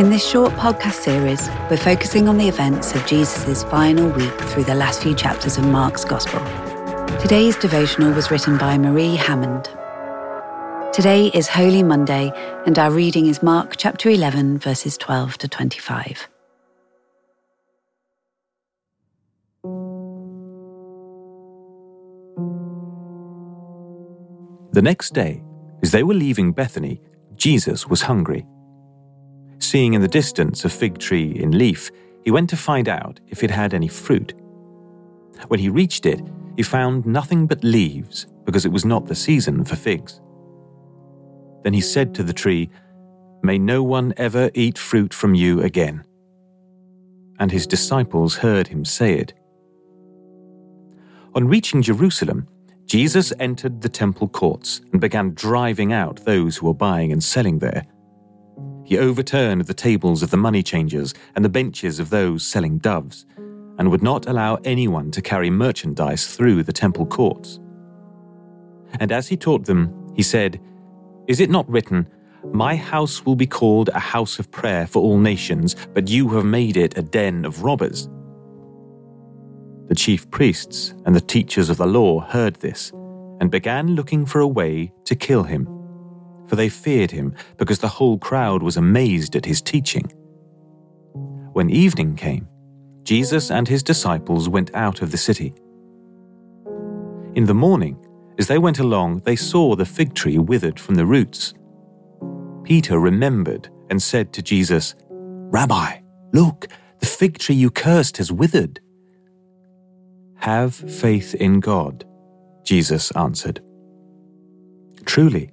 In this short podcast series, we're focusing on the events of Jesus' final week through the last few chapters of Mark's Gospel. Today's devotional was written by Marie Hammond. Today is Holy Monday, and our reading is Mark chapter 11, verses 12 to 25. The next day, as they were leaving Bethany, Jesus was hungry. Seeing in the distance a fig tree in leaf, he went to find out if it had any fruit. When he reached it, he found nothing but leaves, because it was not the season for figs. Then he said to the tree, "May no one ever eat fruit from you again." And his disciples heard him say it. On reaching Jerusalem, Jesus entered the temple courts and began driving out those who were buying and selling there. He overturned the tables of the money changers and the benches of those selling doves, and would not allow anyone to carry merchandise through the temple courts. And as he taught them, he said, "Is it not written, 'My house will be called a house of prayer for all nations, but you have made it a den of robbers?'" The chief priests and the teachers of the law heard this and began looking for a way to kill him, for they feared him because the whole crowd was amazed at his teaching. When evening came, Jesus and his disciples went out of the city. In the morning, as they went along, they saw the fig tree withered from the roots. Peter remembered and said to Jesus, "Rabbi, look, the fig tree you cursed has withered." "Have faith in God," Jesus answered. "Truly,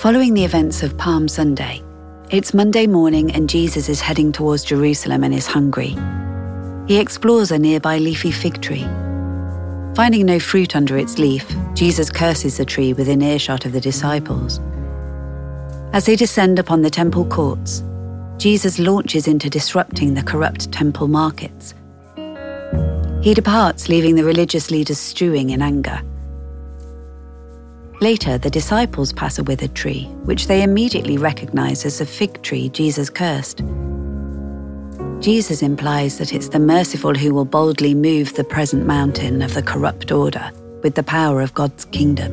Following the events of Palm Sunday, it's Monday morning and Jesus is heading towards Jerusalem and is hungry. He explores a nearby leafy fig tree. Finding no fruit under its leaf, Jesus curses the tree within earshot of the disciples. As they descend upon the temple courts, Jesus launches into disrupting the corrupt temple markets. He departs, leaving the religious leaders stewing in anger. Later, the disciples pass a withered tree, which they immediately recognize as the fig tree Jesus cursed. Jesus implies that it's the merciful who will boldly move the present mountain of the corrupt order with the power of God's kingdom.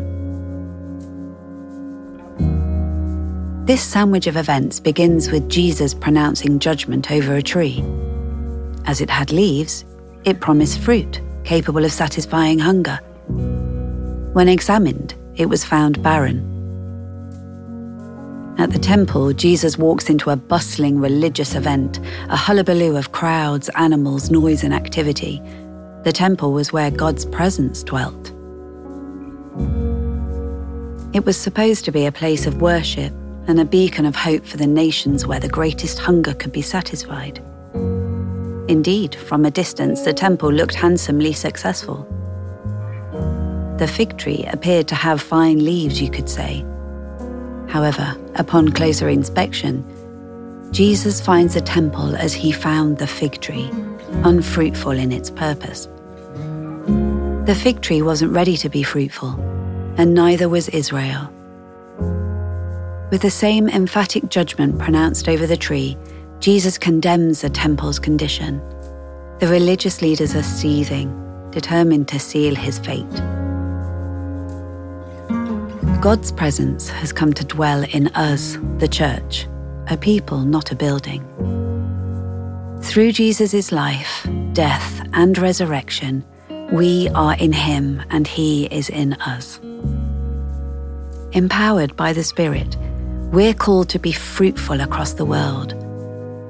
This sandwich of events begins with Jesus pronouncing judgment over a tree. As it had leaves, it promised fruit, capable of satisfying hunger. When examined, it was found barren. At the temple, Jesus walks into a bustling religious event, a hullabaloo of crowds, animals, noise, and activity. The temple was where God's presence dwelt. It was supposed to be a place of worship and a beacon of hope for the nations where the greatest hunger could be satisfied. Indeed, from a distance, the temple looked handsomely successful. The fig tree appeared to have fine leaves, you could say. However, upon closer inspection, Jesus finds the temple as he found the fig tree, unfruitful in its purpose. The fig tree wasn't ready to be fruitful, and neither was Israel. With the same emphatic judgment pronounced over the tree, Jesus condemns the temple's condition. The religious leaders are seething, determined to seal his fate. God's presence has come to dwell in us, the church, a people, not a building. Through Jesus' life, death, and resurrection, we are in him and he is in us. Empowered by the Spirit, we're called to be fruitful across the world.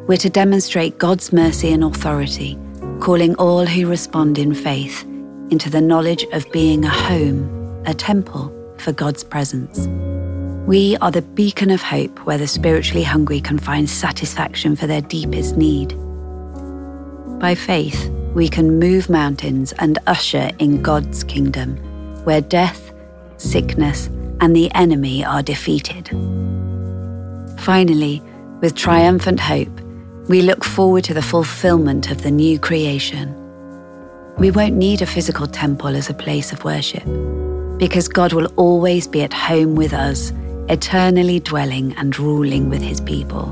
We're to demonstrate God's mercy and authority, calling all who respond in faith into the knowledge of being a home, a temple, for God's presence. We are the beacon of hope where the spiritually hungry can find satisfaction for their deepest need. By faith, we can move mountains and usher in God's kingdom, where death, sickness, and the enemy are defeated. Finally, with triumphant hope, we look forward to the fulfillment of the new creation. We won't need a physical temple as a place of worship, because God will always be at home with us, eternally dwelling and ruling with his people.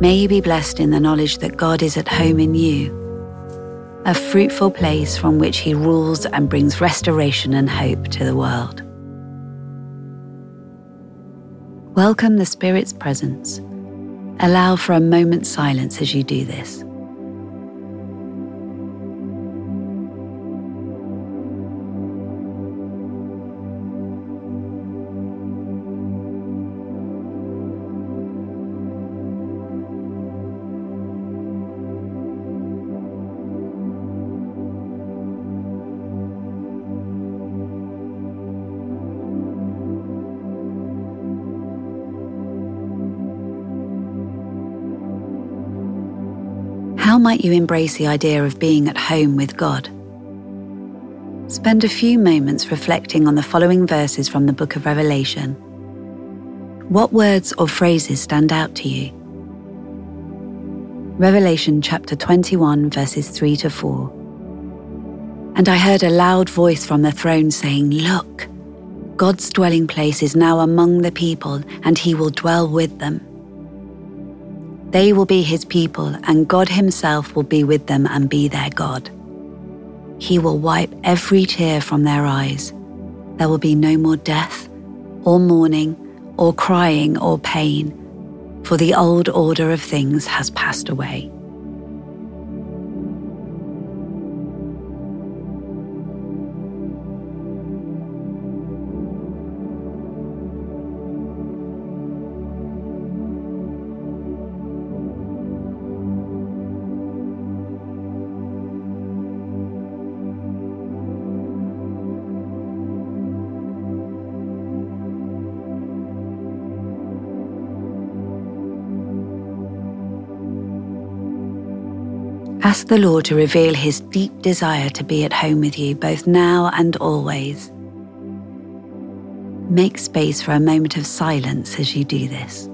May you be blessed in the knowledge that God is at home in you, a fruitful place from which he rules and brings restoration and hope to the world. Welcome the Spirit's presence. Allow for a moment's silence as you do this. How might you embrace the idea of being at home with God? Spend a few moments reflecting on the following verses from the book of Revelation. What words or phrases stand out to you? Revelation chapter 21, verses 3-4. And I heard a loud voice from the throne saying, "Look, God's dwelling place is now among the people, and he will dwell with them. They will be his people, and God himself will be with them and be their God. He will wipe every tear from their eyes. There will be no more death, or mourning, or crying, or pain, for the old order of things has passed away." Ask the Lord to reveal his deep desire to be at home with you, both now and always. Make space for a moment of silence as you do this.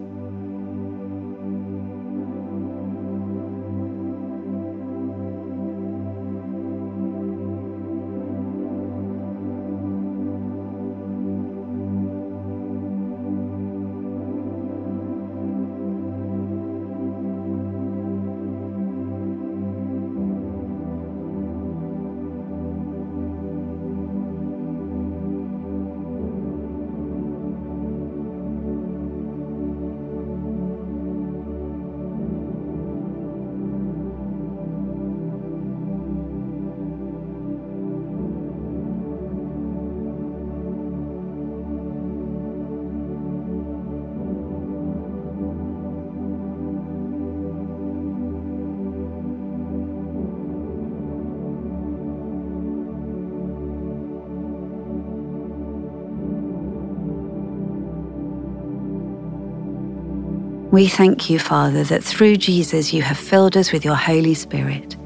We thank you, Father, that through Jesus you have filled us with your Holy Spirit.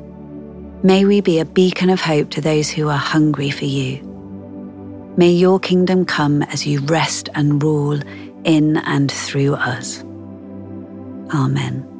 May we be a beacon of hope to those who are hungry for you. May your kingdom come as you rest and rule in and through us. Amen.